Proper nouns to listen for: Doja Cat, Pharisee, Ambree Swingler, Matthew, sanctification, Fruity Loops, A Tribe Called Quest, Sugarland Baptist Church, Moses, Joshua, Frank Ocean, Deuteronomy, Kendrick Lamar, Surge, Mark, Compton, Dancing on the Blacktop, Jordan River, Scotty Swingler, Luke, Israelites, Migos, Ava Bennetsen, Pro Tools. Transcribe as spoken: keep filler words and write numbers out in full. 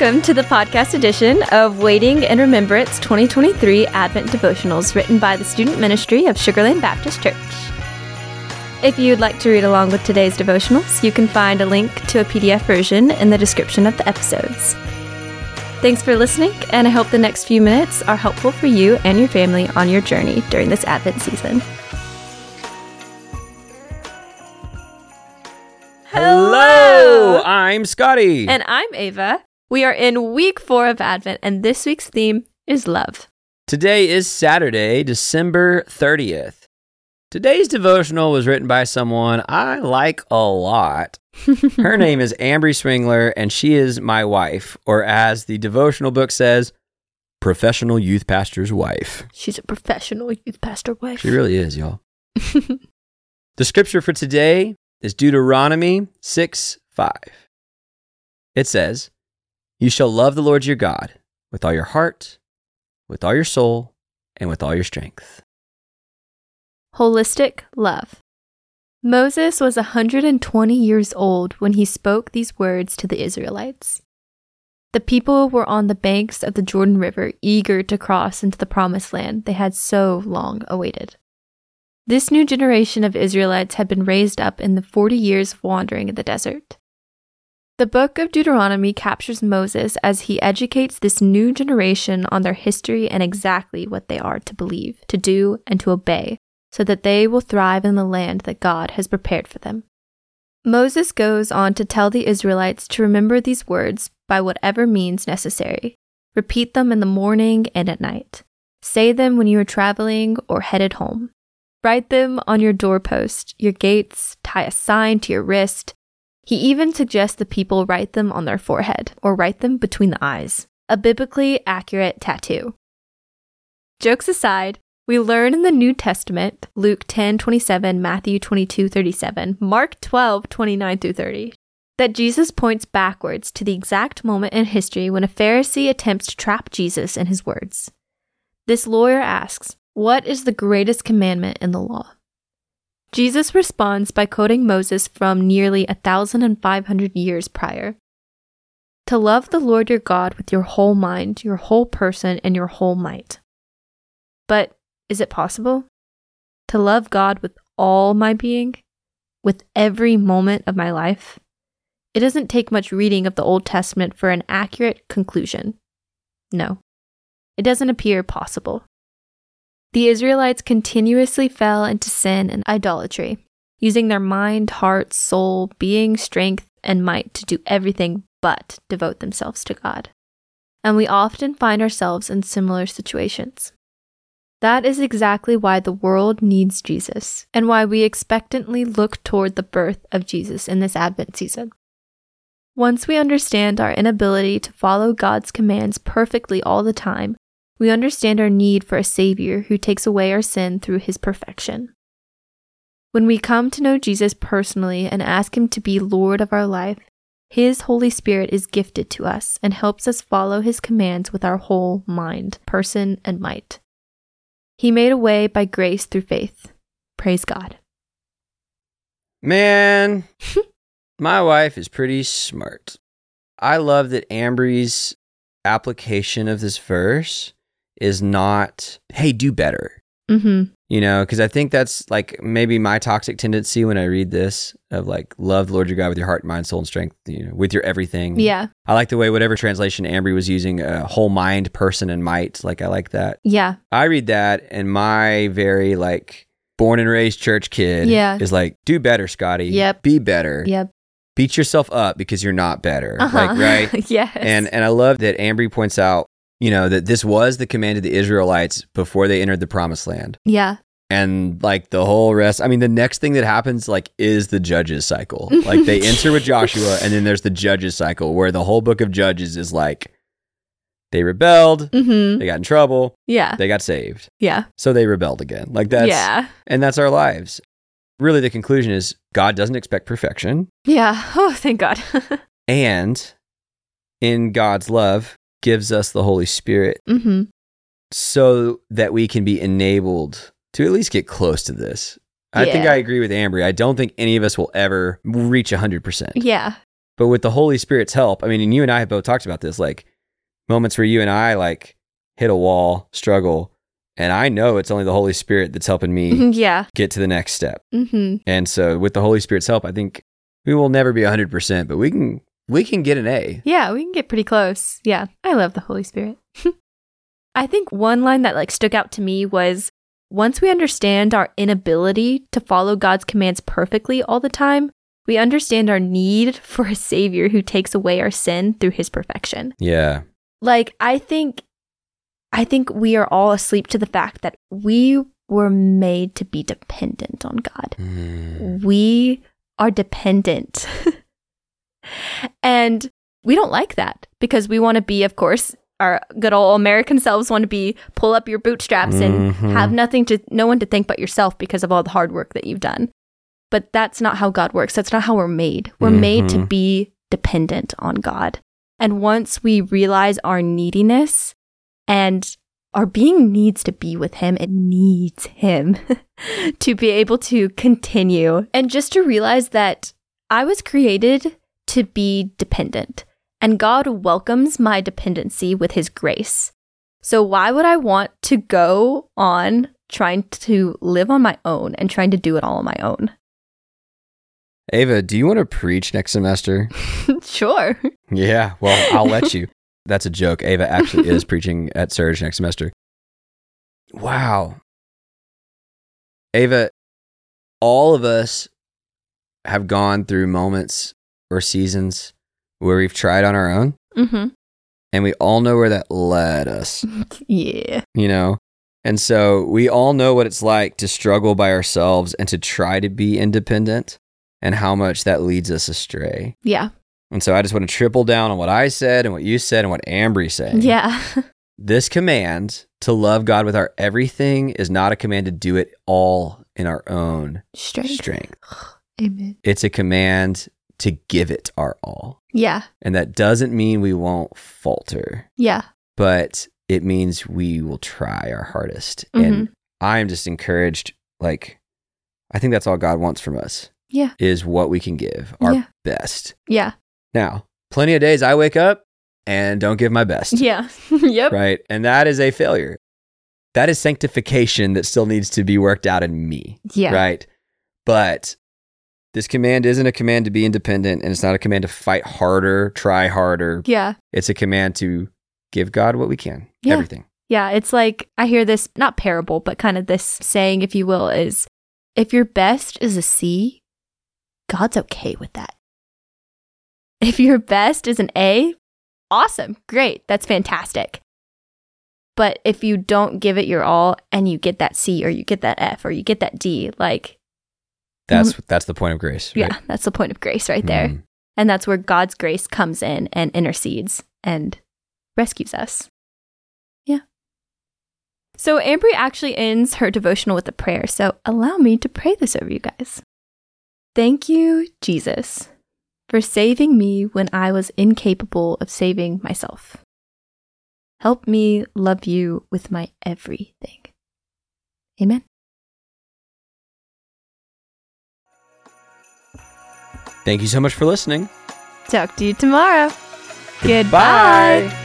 Welcome to the podcast edition of Waiting in Remembrance twenty twenty-three Advent Devotionals, written by the student ministry of Sugarland Baptist Church. If you'd like to read along with today's devotionals, you can find a link to a P D F version in the description of the episodes. Thanks for listening, and I hope the next few minutes are helpful for you and your family on your journey during this Advent season. Hello! I'm Scotty. And I'm Ava. We are in week four of Advent, and this week's theme is love. Today is Saturday, December thirtieth. Today's devotional was written by someone I like a lot. Her name is Ambree Swingler, and she is my wife, or as the devotional book says, professional youth pastor's wife. She's a professional youth pastor wife. She really is, y'all. The scripture for today is Deuteronomy six five. It says, "You shall love the Lord your God with all your heart, with all your soul, and with all your strength." Holistic love. Moses was one hundred twenty years old when he spoke these words to the Israelites. The people were on the banks of the Jordan River, eager to cross into the promised land they had so long awaited. This new generation of Israelites had been raised up in the forty years of wandering in the desert. The book of Deuteronomy captures Moses as he educates this new generation on their history and exactly what they are to believe, to do, and to obey, so that they will thrive in the land that God has prepared for them. Moses goes on to tell the Israelites to remember these words by whatever means necessary. Repeat them in the morning and at night. Say them when you are traveling or headed home. Write them on your doorpost, your gates, tie a sign to your wrist. He even suggests the people write them on their forehead or write them between the eyes, a biblically accurate tattoo. Jokes aside, we learn in the New Testament, Luke ten twenty-seven, Matthew twenty-two thirty-seven, Mark twelve twenty-nine through thirty, that Jesus points backwards to the exact moment in history when a Pharisee attempts to trap Jesus in his words. This lawyer asks, "What is the greatest commandment in the law?" Jesus responds by quoting Moses from nearly one thousand five hundred years prior. "To love the Lord your God with your whole mind, your whole person, and your whole might." But is it possible? To love God with all my being? With every moment of my life? It doesn't take much reading of the Old Testament for an accurate conclusion. No, it doesn't appear possible. The Israelites continuously fell into sin and idolatry, using their mind, heart, soul, being, strength, and might to do everything but devote themselves to God. And we often find ourselves in similar situations. That is exactly why the world needs Jesus, and why we expectantly look toward the birth of Jesus in this Advent season. Once we understand our inability to follow God's commands perfectly all the time, we understand our need for a Savior who takes away our sin through his perfection. When we come to know Jesus personally and ask him to be Lord of our life, his Holy Spirit is gifted to us and helps us follow his commands with our whole mind, person, and might. He made a way by grace through faith. Praise God. Man, my wife is pretty smart. I love that Ambree's application of this verse is not, hey, do better. Mm-hmm. You know, because I think that's like maybe my toxic tendency when I read this of like, love the Lord your God with your heart, mind, soul, and strength, you know, with your everything. Yeah. I like the way whatever translation Ambree was using, uh, whole mind, person, and might. Like, I like that. Yeah. I read that and my very like born and raised church kid yeah. is like, do better, Scotty. Yep. Be better. Yep. Beat yourself up because you're not better. Uh-huh. Like, right? Yes. And, and I love that Ambree points out, you know, that this was the command of the Israelites before they entered the promised land. Yeah. And like the whole rest, I mean, the next thing that happens like is the judges cycle. Like they enter with Joshua and then there's the judges cycle where the whole book of Judges is like, they rebelled, mm-hmm. they got in trouble, yeah. they got saved. Yeah. So they rebelled again. Like that's, yeah. and that's our lives. Really the conclusion is God doesn't expect perfection. Yeah. Oh, thank God. And in God's love, gives us the Holy Spirit mm-hmm. so that we can be enabled to at least get close to this. I yeah. think I agree with Ambree. I don't think any of us will ever reach one hundred percent. Yeah. But with the Holy Spirit's help, I mean, and you and I have both talked about this, like moments where you and I like hit a wall, struggle. And I know it's only the Holy Spirit that's helping me yeah. get to the next step. Mm-hmm. And so with the Holy Spirit's help, I think we will never be one hundred percent, but we can we can get an A. Yeah, we can get pretty close. Yeah, I love the Holy Spirit. I think one line that like stuck out to me was, once we understand our inability to follow God's commands perfectly all the time, we understand our need for a Savior who takes away our sin through his perfection. Yeah. Like, I think... I think we are all asleep to the fact that we were made to be dependent on God. Mm. We are dependent. And we don't like that because we want to be, of course, our good old American selves want to be pull up your bootstraps mm-hmm. and have nothing to, no one to think but yourself because of all the hard work that you've done. But that's not how God works. That's not how we're made. We're mm-hmm. made to be dependent on God. And once we realize our neediness, and our being needs to be with him. It needs him to be able to continue. And just to realize that I was created to be dependent. And God welcomes my dependency with his grace. So why would I want to go on trying to live on my own and trying to do it all on my own? Ava, do you want to preach next semester? Sure. Yeah, well, I'll let you. That's a joke. Ava actually is preaching at Surge next semester. Wow. Ava, all of us have gone through moments or seasons where we've tried on our own. Mm-hmm. And we all know where that led us. Yeah. You know? And so we all know what it's like to struggle by ourselves and to try to be independent and how much that leads us astray. Yeah. And so I just want to triple down on what I said and what you said and what Ambree said. Yeah. This command to love God with our everything is not a command to do it all in our own strength. strength. Amen. It's a command to give it our all. Yeah. And that doesn't mean we won't falter. Yeah. But it means we will try our hardest. Mm-hmm. And I'm just encouraged, like, I think that's all God wants from us. Yeah. Is what we can give, our yeah. best. Yeah. Now, plenty of days I wake up and don't give my best. Yeah. Yep. Right. And that is a failure. That is sanctification that still needs to be worked out in me. Yeah. Right. But this command isn't a command to be independent, and it's not a command to fight harder, try harder. Yeah. It's a command to give God what we can. Yeah. Everything. Yeah. It's like, I hear this, not parable, but kind of this saying, if you will, is if your best is a C, God's okay with that. If your best is an A, awesome, great, that's fantastic. But if you don't give it your all and you get that C or you get that F or you get that D, like... That's that's the point of grace. Right? Yeah, that's the point of grace right there. Mm. And that's where God's grace comes in and intercedes and rescues us. Yeah. So Ambree actually ends her devotional with a prayer. So allow me to pray this over you guys. Thank you, Jesus, for saving me when I was incapable of saving myself. Help me love you with my everything. Amen. Thank you so much for listening. Talk to you tomorrow. Goodbye. Goodbye.